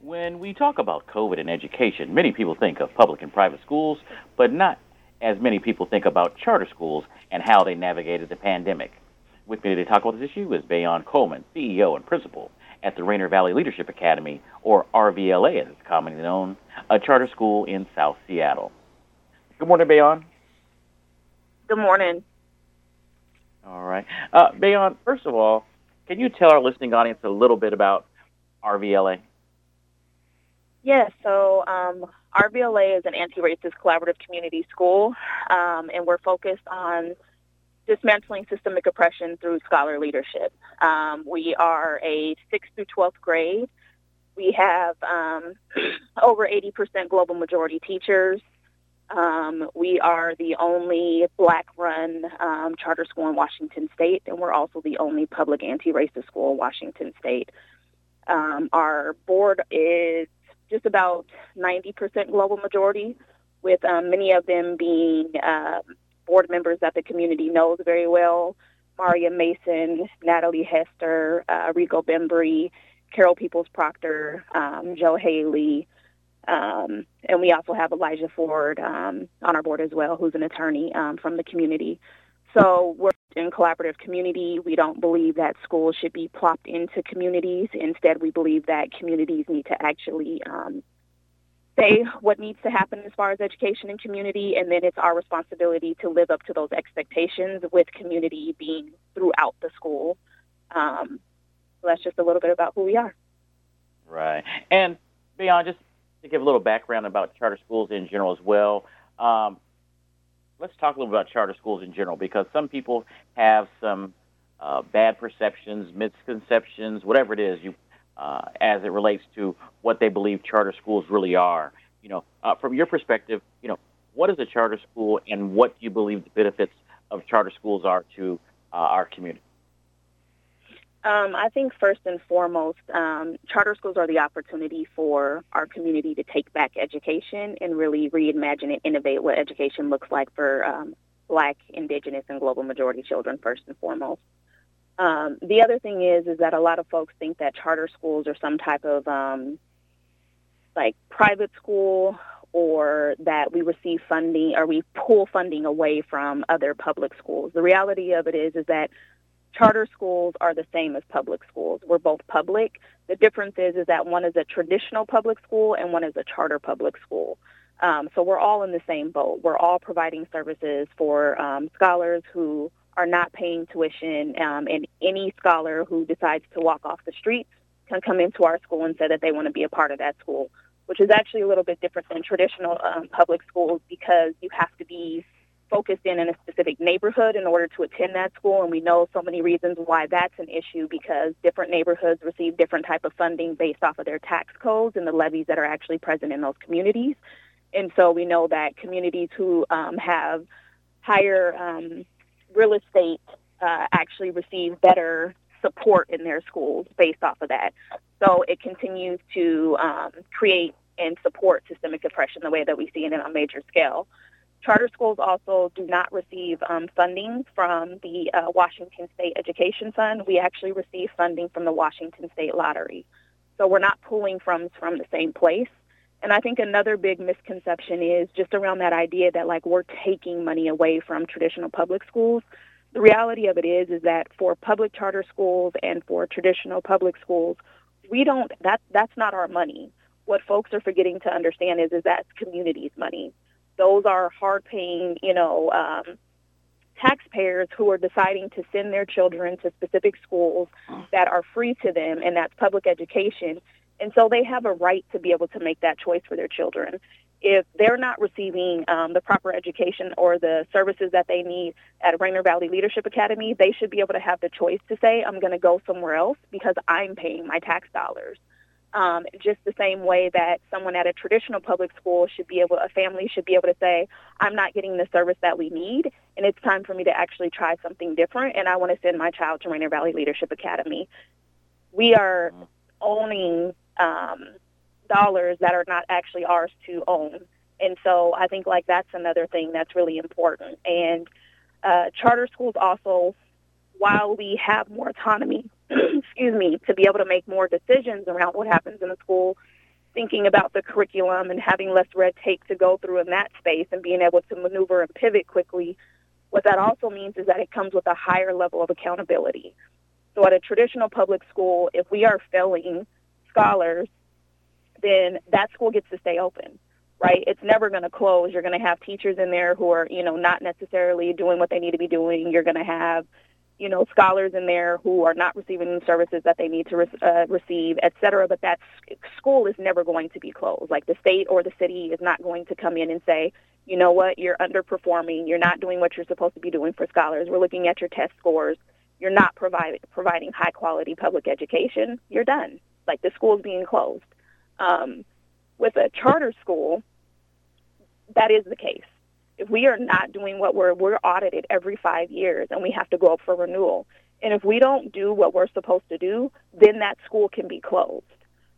When we talk about COVID and education, many people think of public and private schools, but not as many people think about charter schools and how they navigated the pandemic. With me to talk about this issue is Bayon Coleman, CEO and principal at the Rainier Valley Leadership Academy, or RVLA as it's commonly known, a charter school in South Seattle. Good morning, Bayon. Good morning. All right. Bayon, first of all, can you tell our listening audience a little bit about RVLA? Yes, so RVLA is an anti-racist collaborative community school, and we're focused on dismantling systemic oppression through scholar leadership. We are a 6th through 12th grade. We have over 80% global majority teachers. We are the only Black-run charter school in Washington State, and we're also the only public anti-racist school in Washington State. Our board is just about 90% global majority, with many of them being board members that the community knows very well: Maria Mason, Natalie Hester, Rico Bembry, Carol Peoples Proctor, Joe Haley, and we also have Elijah Ford on our board as well, who's an attorney from the community. So we're in collaborative community. We don't believe that schools should be plopped into communities. Instead, we believe that communities need to actually say what needs to happen as far as education and community, and then it's our responsibility to live up to those expectations, with community being throughout the school. So that's just a little bit about who we are. Right. And Bayon, just to give a little background about charter schools in general as well, let's talk a little about charter schools in general, because some people have some bad perceptions, misconceptions, whatever it is, as it relates to what they believe charter schools really are. You know, from your perspective, you know, what is a charter school, and what do you believe the benefits of charter schools are to our community? I think first and foremost, charter schools are the opportunity for our community to take back education and really reimagine and innovate what education looks like for Black, Indigenous, and global majority children, first and foremost. The other thing is that a lot of folks think that charter schools are some type of like private school, or that we receive funding or we pull funding away from other public schools. The reality of it is that charter schools are the same as public schools. We're both public. The difference is that one is a traditional public school and one is a charter public school. So we're all in the same boat. We're all providing services for scholars who are not paying tuition, and any scholar who decides to walk off the street can come into our school and say that they want to be a part of that school, which is actually a little bit different than traditional public schools, because you have to be focused in a specific neighborhood in order to attend that school. And we know so many reasons why that's an issue, because different neighborhoods receive different type of funding based off of their tax codes and the levies that are actually present in those communities. And so we know that communities who have higher real estate actually receive better support in their schools based off of that. So it continues to create and support systemic oppression the way that we see it on a major scale. Charter schools also do not receive funding from the Washington State Education Fund. We actually receive funding from the Washington State Lottery. So we're not pulling from the same place. And I think another big misconception is just around that idea that, like, we're taking money away from traditional public schools. The reality of it is that for public charter schools and for traditional public schools, that's not our money. what folks are forgetting to understand is that's communities' money. Those are hard-paying, taxpayers who are deciding to send their children to specific schools that are free to them, and that's public education. And so they have a right to be able to make that choice for their children. If they're not receiving the proper education or the services that they need at Rainier Valley Leadership Academy, they should be able to have the choice to say, I'm going to go somewhere else because I'm paying my tax dollars. Just the same way that someone at a traditional public school a family should be able to say, I'm not getting the service that we need, and it's time for me to actually try something different, and I want to send my child to Rainier Valley Leadership Academy. We are owning dollars that are not actually ours to own. And so I think that's another thing that's really important. And charter schools also, while we have more autonomy, to be able to make more decisions around what happens in the school, thinking about the curriculum and having less red tape to go through in that space and being able to maneuver and pivot quickly, what that also means is that it comes with a higher level of accountability. So at a traditional public school, if we are failing scholars, then that school gets to stay open, right? It's never going to close. You're going to have teachers in there who are, not necessarily doing what they need to be doing. You're going to have scholars in there who are not receiving the services that they need to receive, et cetera, but that school is never going to be closed. The state or the city is not going to come in and say, you know what, you're underperforming, you're not doing what you're supposed to be doing for scholars, we're looking at your test scores, you're not providing high-quality public education, you're done. The school's being closed. With a charter school, that is the case. If we are not doing what we're audited every 5 years and we have to go up for renewal. And if we don't do what we're supposed to do, then that school can be closed,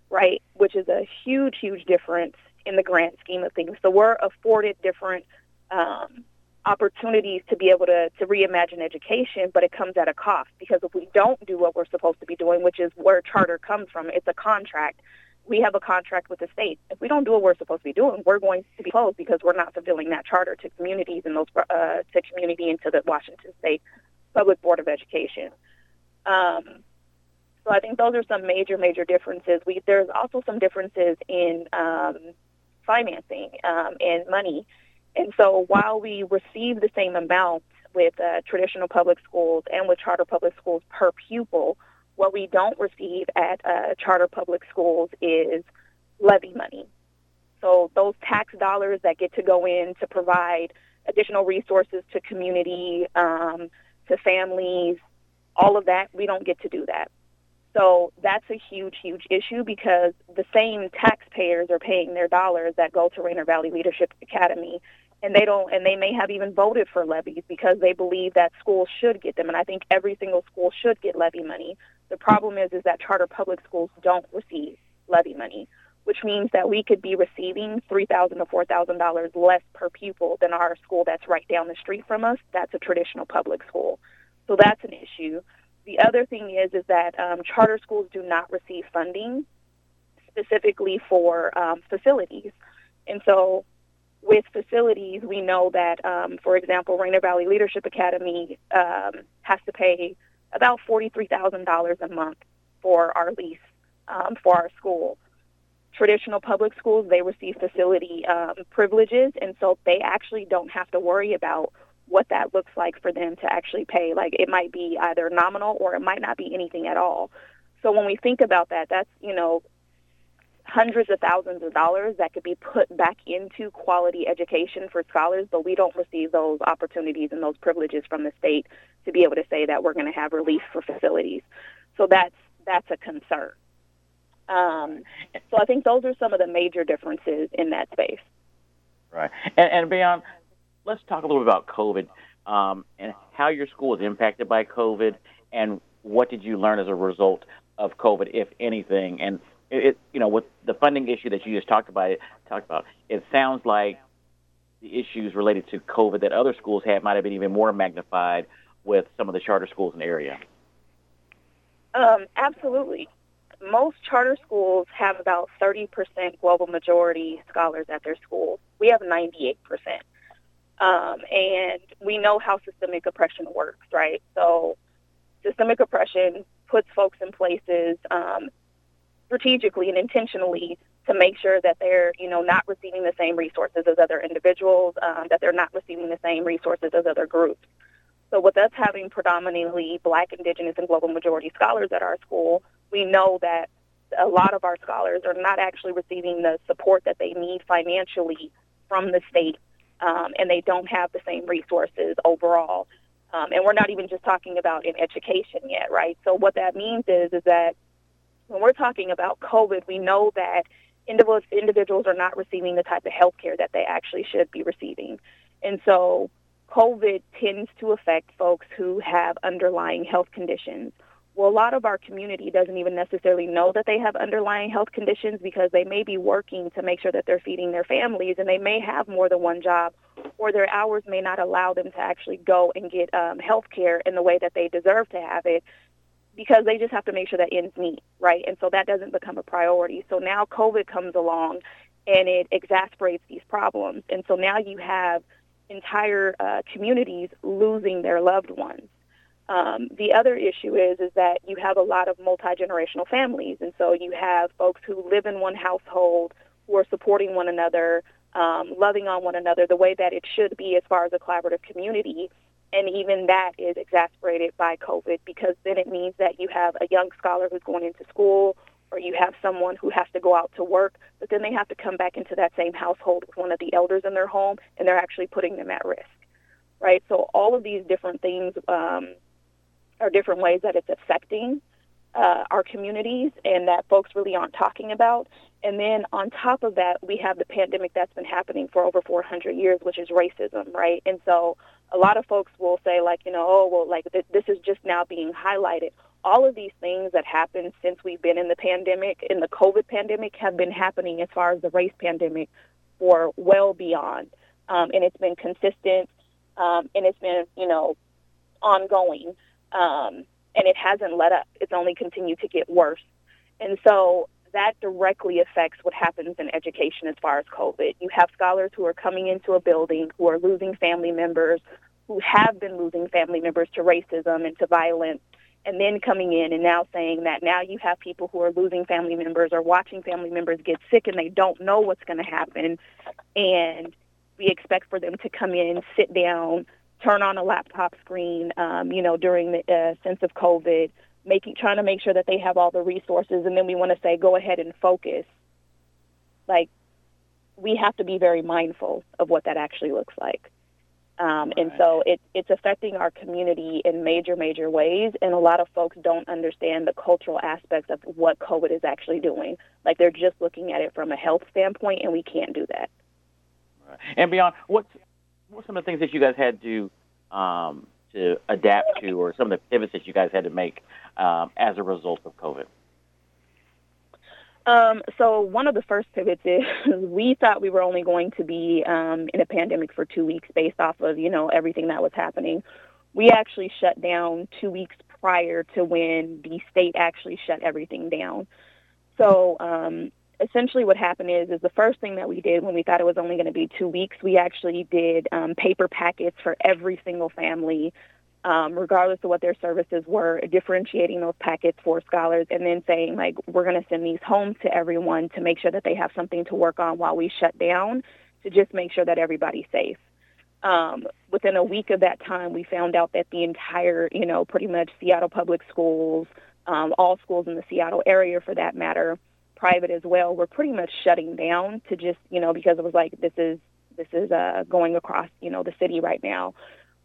right? Which is a huge, huge difference in the grand scheme of things. So we're afforded different opportunities to be able to reimagine education, but it comes at a cost because if we don't do what we're supposed to be doing, which is where charter comes from, it's a contract. We have a contract with the state. If we don't do what we're supposed to be doing, we're going to be closed because we're not fulfilling that charter to communities and to the Washington State Public Board of Education. So I think those are some major, major differences. There's also some differences in financing and money. And so while we receive the same amount with traditional public schools and with charter public schools per pupil, what we don't receive at charter public schools is levy money. So those tax dollars that get to go in to provide additional resources to community, to families, all of that, we don't get to do that. So that's a huge, huge issue because the same taxpayers are paying their dollars that go to Rainier Valley Leadership Academy, and they may have even voted for levies because they believe that schools should get them, and I think every single school should get levy money. The problem is that charter public schools don't receive levy money, which means that we could be receiving $3,000 to $4,000 less per pupil than our school that's right down the street from us. That's a traditional public school. So that's an issue. The other thing is that charter schools do not receive funding specifically for facilities. And so with facilities, we know that, for example, Rainier Valley Leadership Academy has to pay about $43,000 a month for our lease for our school. Traditional public schools, they receive facility privileges, and so they actually don't have to worry about what that looks like for them to actually pay. It might be either nominal or it might not be anything at all. So when we think about that, that's, hundreds of thousands of dollars that could be put back into quality education for scholars, but we don't receive those opportunities and those privileges from the state to be able to say that we're going to have relief for facilities. So that's a concern. So I think those are some of the major differences in that space. Right. And Bayon, let's talk a little bit about COVID and how your school was impacted by COVID and what did you learn as a result of COVID, if anything? And with the funding issue that you just talked about, it sounds like the issues related to COVID that other schools had might have been even more magnified with some of the charter schools in the area. Absolutely. Most charter schools have about 30% global majority scholars at their school. We have 98%. And we know how systemic oppression works, right? So systemic oppression puts folks in places strategically and intentionally to make sure that they're, you know, not receiving the same resources as other individuals, that they're not receiving the same resources as other groups. So with us having predominantly Black, Indigenous, and Global Majority scholars at our school, we know that a lot of our scholars are not actually receiving the support that they need financially from the state, and they don't have the same resources overall. And we're not even just talking about in education yet, right? So what that means is that when we're talking about COVID, we know that individuals are not receiving the type of health care that they actually should be receiving. And so COVID tends to affect folks who have underlying health conditions. Well, a lot of our community doesn't even necessarily know that they have underlying health conditions because they may be working to make sure that they're feeding their families, and they may have more than one job, or their hours may not allow them to actually go and get health care in the way that they deserve to have it because they just have to make sure that ends meet, right? And so that doesn't become a priority. So now COVID comes along, and it exacerbates these problems. And so now you have entire communities losing their loved ones. The other issue is that you have a lot of multi-generational families, and so you have folks who live in one household who are supporting one another, loving on one another the way that it should be as far as a collaborative community, and even that is exacerbated by COVID because then it means that you have a young scholar who's going into school, or you have someone who has to go out to work, but then they have to come back into that same household with one of the elders in their home, and they're actually putting them at risk, right? So all of these different things are different ways that it's affecting our communities and that folks really aren't talking about. And then on top of that, we have the pandemic that's been happening for over 400 years, which is racism, right? And so a lot of folks will say, like, you know, oh, well, like, this is just now being highlighted. All of these things that happened since we've been in the pandemic, in the COVID pandemic, have been happening as far as the race pandemic for well beyond. And it's been consistent, and it's been, you know, ongoing. And it hasn't let up. It's only continued to get worse. And so that directly affects what happens in education as far as COVID. You have scholars who are coming into a building who are losing family members, who have been losing family members to racism and to violence, and then coming in and now saying that now you have people who are losing family members or watching family members get sick and they don't know what's going to happen. And we expect for them to come in, sit down, turn on a laptop screen, you know, during the sense of COVID, trying to make sure that they have all the resources. And then we want to say, go ahead and focus. Like, we have to be very mindful of what that actually looks like. And so it's affecting our community in major, major ways. And a lot of folks don't understand the cultural aspects of what COVID is actually doing. Like, they're just looking at it from a health standpoint, and we can't do that. Right. And beyond, what were some of the things that you guys had to adapt to, or some of the pivots that you guys had to make as a result of COVID? So one of the first pivots is we thought we were only going to be in a pandemic for 2 weeks based off of, you know, everything that was happening. We actually shut down 2 weeks prior to when the state actually shut everything down. So essentially what happened is the first thing that we did when we thought it was only going to be 2 weeks, we actually did paper packets for every single family, regardless of what their services were, differentiating those packets for scholars and then saying, like, we're going to send these home to everyone to make sure that they have something to work on while we shut down to just make sure that everybody's safe. Within a week of that time, we found out that the entire, you know, pretty much Seattle public schools, all schools in the Seattle area for that matter, private as well, were pretty much shutting down to just, you know, because it was like, this is going across, you know, the city right now.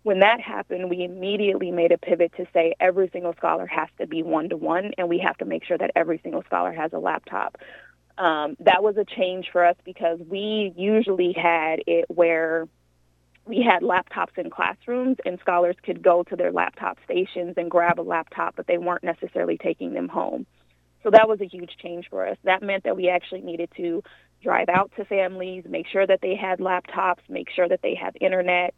When that happened, we immediately made a pivot to say every single scholar has to be one-to-one, and we have to make sure that every single scholar has a laptop. That was a change for us because we usually had it where we had laptops in classrooms and scholars could go to their laptop stations and grab a laptop, but they weren't necessarily taking them home. So that was a huge change for us. That meant that we actually needed to drive out to families, make sure that they had laptops, make sure that they had internet.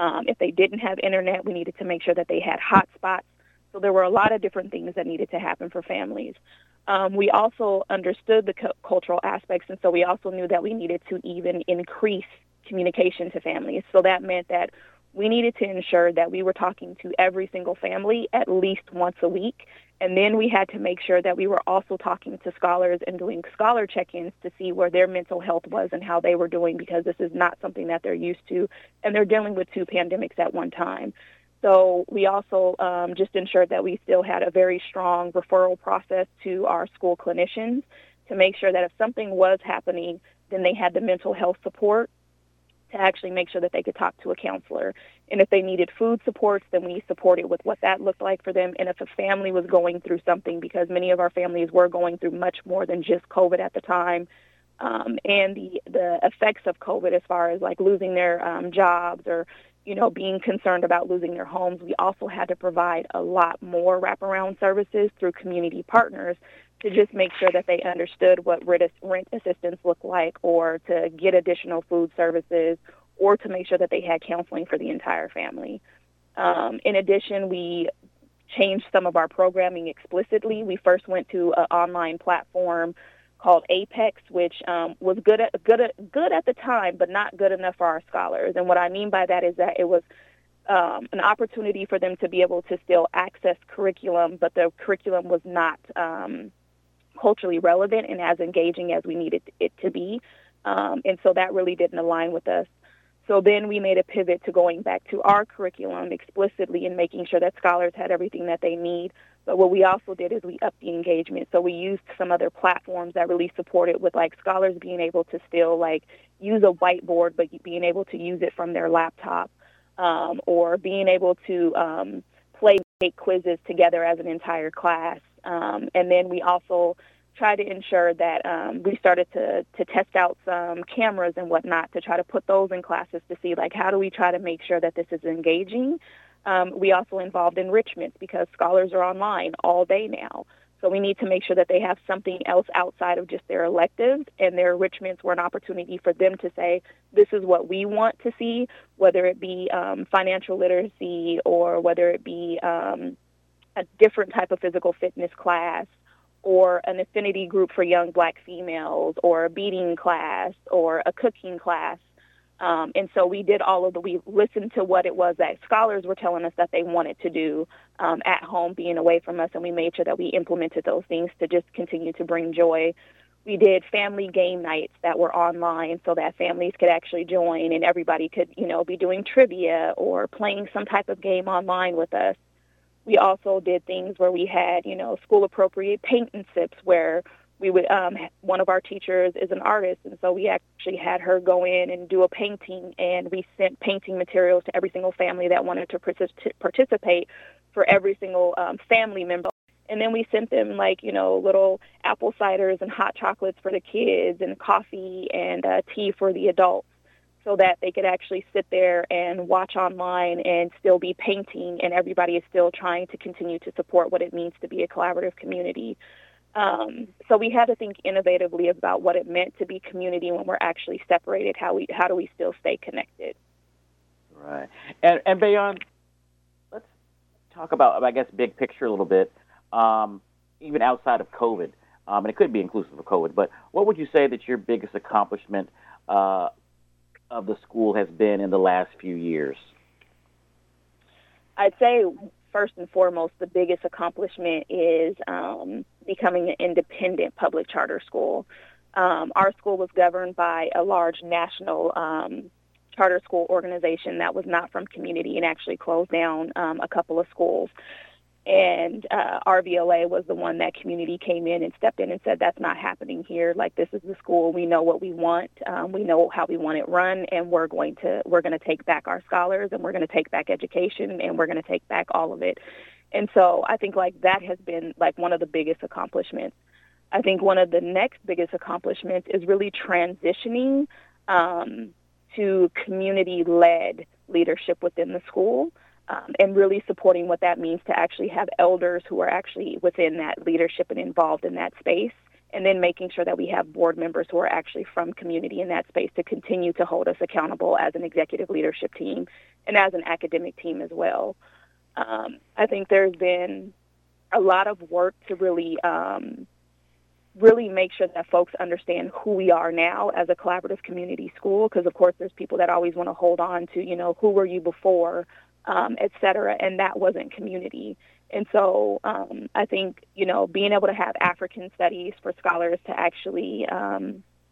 If they didn't have internet, we needed to make sure that they had hotspots. So there were a lot of different things that needed to happen for families. We also understood the cultural aspects, and so we also knew that we needed to even increase communication to families. So that meant that we needed to ensure that we were talking to every single family at least once a week And then we had to make sure that we were also talking to scholars and doing scholar check-ins to see where their mental health was and how they were doing, because this is not something that they're used to, and they're dealing with two pandemics at one time. So we also just ensured that we still had a very strong referral process to our school clinicians to make sure that if something was happening, then they had the mental health support to actually make sure that they could talk to a counselor. And if they needed food supports, then we supported with what that looked like for them. And if a family was going through something, because many of our families were going through much more than just COVID at the time, and the effects of COVID as far as like losing their jobs or, you know, being concerned about losing their homes, we also had to provide a lot more wraparound services through community partners to just make sure that they understood what rent assistance looked like, or to get additional food services, or to make sure that they had counseling for the entire family. In addition, we changed some of our programming explicitly. We first went to an online platform called Apex, which was good at the time, but not good enough for our scholars. And what I mean by that is that it was an opportunity for them to be able to still access curriculum, but the curriculum was not culturally relevant and as engaging as we needed it to be. And so that really didn't align with us. So then we made a pivot to going back to our curriculum explicitly and making sure that scholars had everything that they need. But what we also did is we upped the engagement. So we used some other platforms that really supported with like scholars being able to still like use a whiteboard, but being able to use it from their laptop, or being able to play quizzes together as an entire class. And then we also try to ensure that we started to test out some cameras and whatnot to try to put those in classes to see, like, how do we try to make sure that this is engaging? We also involved enrichment, because scholars are online all day now. So we need to make sure that they have something else outside of just their electives, and their enrichments were an opportunity for them to say, this is what we want to see, whether it be financial literacy, or whether it be a different type of physical fitness class, or an affinity group for young Black females, or a beading class, or a cooking class. And so we did all of the, we listened to what it was that scholars were telling us that they wanted to do at home, being away from us, and we made sure that we implemented those things to just continue to bring joy. We did family game nights that were online so that families could actually join, and everybody could, you know, be doing trivia or playing some type of game online with us. We also did things where we had, you know, school-appropriate paint and sips where we would, one of our teachers is an artist, and so we actually had her go in and do a painting, and we sent painting materials to every single family that wanted to participate for every single family member. And then we sent them, like, you know, little apple ciders and hot chocolates for the kids, and coffee and tea for the adults, so that they could actually sit there and watch online and still be painting, and everybody is still trying to continue to support what it means to be a collaborative community. So we had to think innovatively about what it meant to be community when we're actually separated. How do we still stay connected? Right. And Bayon, let's talk about, I guess, big picture a little bit, even outside of COVID, and it could be inclusive of COVID, but what would you say that your biggest accomplishment of the school has been in the last few years? I'd say, first and foremost, the biggest accomplishment is becoming an independent public charter school. Our school was governed by a large national charter school organization that was not from community and actually closed down a couple of schools. And RVLA was the one that community came in and stepped in and said, that's not happening here. Like, this is the school. We know what we want. We know how we want it run. And we're going to take back our scholars, and we're going to take back education, and we're going to take back all of it. And so I think, like, that has been, like, one of the biggest accomplishments. I think one of the next biggest accomplishments is really transitioning to community-led leadership within the school. And really supporting what that means to actually have elders who are actually within that leadership and involved in that space, and then making sure that we have board members who are actually from community in that space to continue to hold us accountable as an executive leadership team and as an academic team as well. I think there's been a lot of work to really make sure that folks understand who we are now as a collaborative community school, because, of course, there's people that always want to hold on to, you know, who were you before, et cetera, and that wasn't community. And so I think, you know, being able to have African studies for scholars to actually,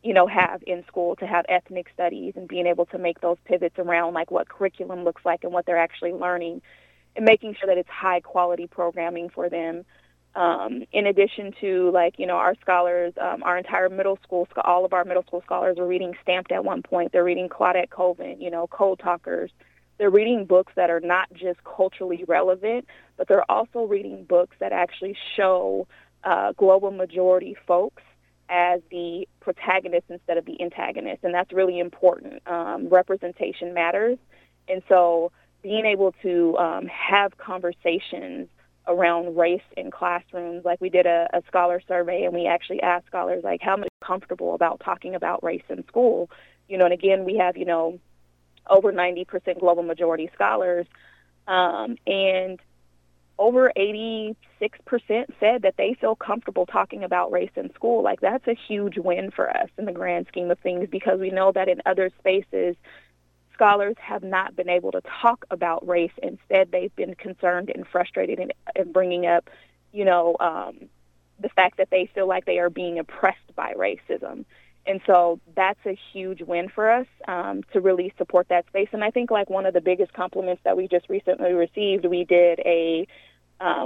you know, have in school, to have ethnic studies and being able to make those pivots around like what curriculum looks like and what they're actually learning and making sure that it's high quality programming for them. In addition to, like, you know, our scholars, our entire middle school, all of our middle school scholars were reading Stamped at one point. They're reading Claudette Colvin, you know, Code Talkers. They're reading books that are not just culturally relevant, but they're also reading books that actually show global majority folks as the protagonists instead of the antagonists, and that's really important. Representation matters, and so being able to have conversations around race in classrooms. Like, we did a scholar survey, and we actually asked scholars, like, how much comfortable about talking about race in school? You know, and again, we have, you know, over 90% global majority scholars, and over 86% said that they feel comfortable talking about race in school. Like, that's a huge win for us in the grand scheme of things, because we know that in other spaces, scholars have not been able to talk about race. Instead, they've been concerned and frustrated in bringing up, you know, the fact that they feel like they are being oppressed by racism. And so that's a huge win for us to really support that space. And I think, like, one of the biggest compliments that we just recently received, we did a,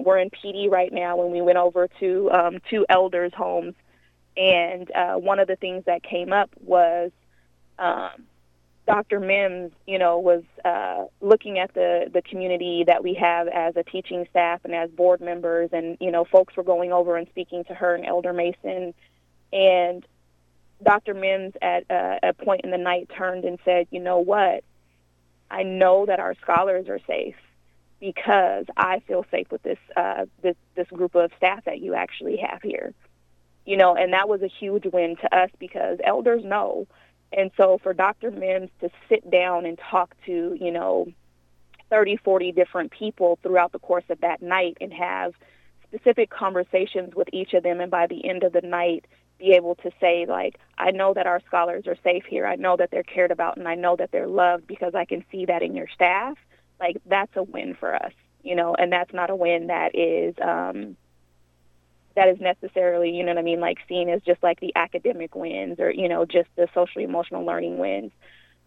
we're in PD right now, and we went over to two elders' homes. And one of the things that came up was, Dr. Mims, you know, was looking at the community that we have as a teaching staff and as board members, and, you know, folks were going over and speaking to her and Elder Mason, and Dr. Mims at a point in the night turned and said, you know what, I know that our scholars are safe because I feel safe with this group of staff that you actually have here. You know, and that was a huge win to us because elders know. And so for Dr. Mims to sit down and talk to, you know, 30, 40 different people throughout the course of that night and have specific conversations with each of them, and by the end of the night be able to say, like, I know that our scholars are safe here. I know that they're cared about, and I know that they're loved because I can see that in your staff. Like, that's a win for us, you know, and that's not a win that is necessarily, you know what I mean, like, seen as just like the academic wins or, you know, just the social emotional learning wins.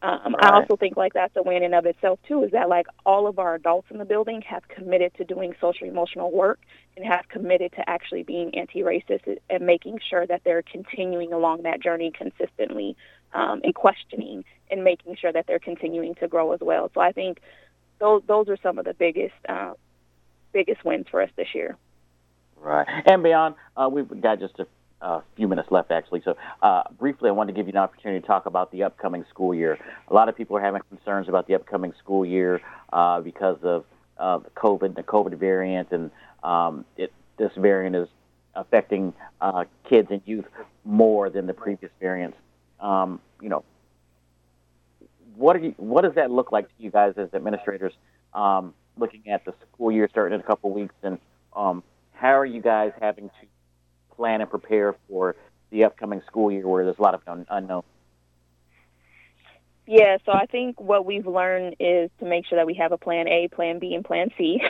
Right. I also think, like, that's a win in of itself too, is that, like, all of our adults in the building have committed to doing social emotional work and have committed to actually being anti-racist and making sure that they're continuing along that journey consistently, and questioning and making sure that they're continuing to grow as well. So I think those are some of the biggest wins for us this year. Right. And beyond, we've got just a few minutes left, actually. So briefly, I wanted to give you an opportunity to talk about the upcoming school year. A lot of people are having concerns about the upcoming school year because of the COVID variant, and this variant is affecting kids and youth more than the previous variants. You know, what does that look like to you guys as administrators, looking at the school year starting in a couple weeks, and how are you guys having to plan and prepare for the upcoming school year where there's a lot of unknown? Yeah, so I think what we've learned is to make sure that we have a plan A, plan B, and plan C,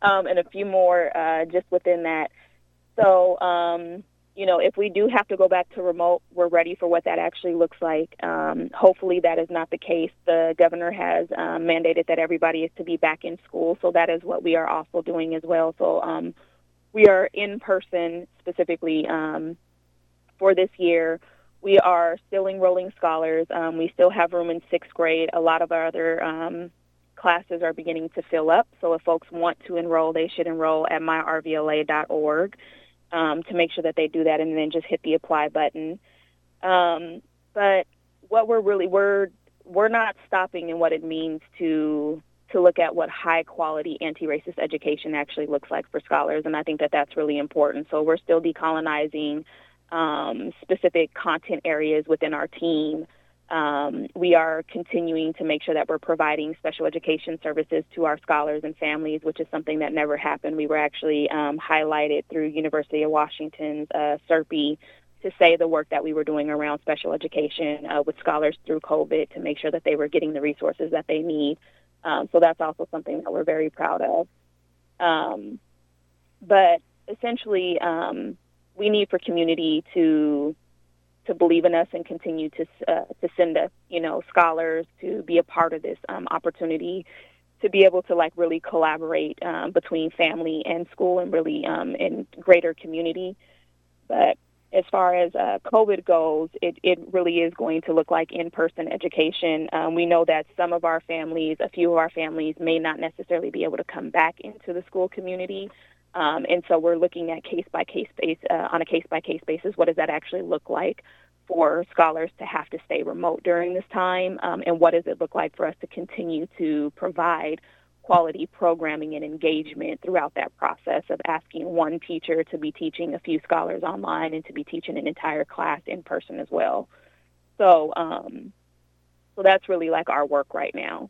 and a few more just within that. So, you know, if we do have to go back to remote, we're ready for what that actually looks like. Hopefully that is not the case. The governor has mandated that everybody is to be back in school, so that is what we are also doing as well. So, we are in person specifically for this year. We are still enrolling scholars. We still have room in 6th grade. A lot of our other classes are beginning to fill up. So if folks want to enroll, they should enroll at myrvla.org to make sure that they do that, and then just hit the apply button. But what we're not stopping in what it means to look at what high-quality anti-racist education actually looks like for scholars, and I think that that's really important. So we're still decolonizing specific content areas within our team. We are continuing to make sure that we're providing special education services to our scholars and families, which is something that never happened. We were actually highlighted through University of Washington's CERPE to say the work that we were doing around special education with scholars through COVID to make sure that they were getting the resources that they need. So that's also something that we're very proud of. But essentially, we need for community to believe in us and continue to send us, scholars to be a part of this opportunity, to be able to really collaborate between family and school and really in greater community. But as far as COVID goes, it really is going to look like in-person education. We know that some of our families, a few of our families, may not necessarily be able to come back into the school community. And so we're looking at case-by-case basis, what does that actually look like for scholars to have to stay remote during this time, and what does it look like for us to continue to provide quality programming and engagement throughout that process of asking one teacher to be teaching a few scholars online and to be teaching an entire class in person as well. So that's really our work right now.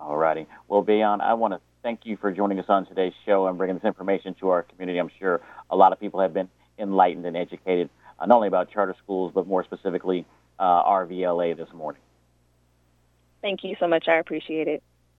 All righty. Well, Bayon, I want to thank you for joining us on today's show and bringing this information to our community. I'm sure a lot of people have been enlightened and educated, not only about charter schools, but more specifically RVLA this morning. Thank you so much. I appreciate it.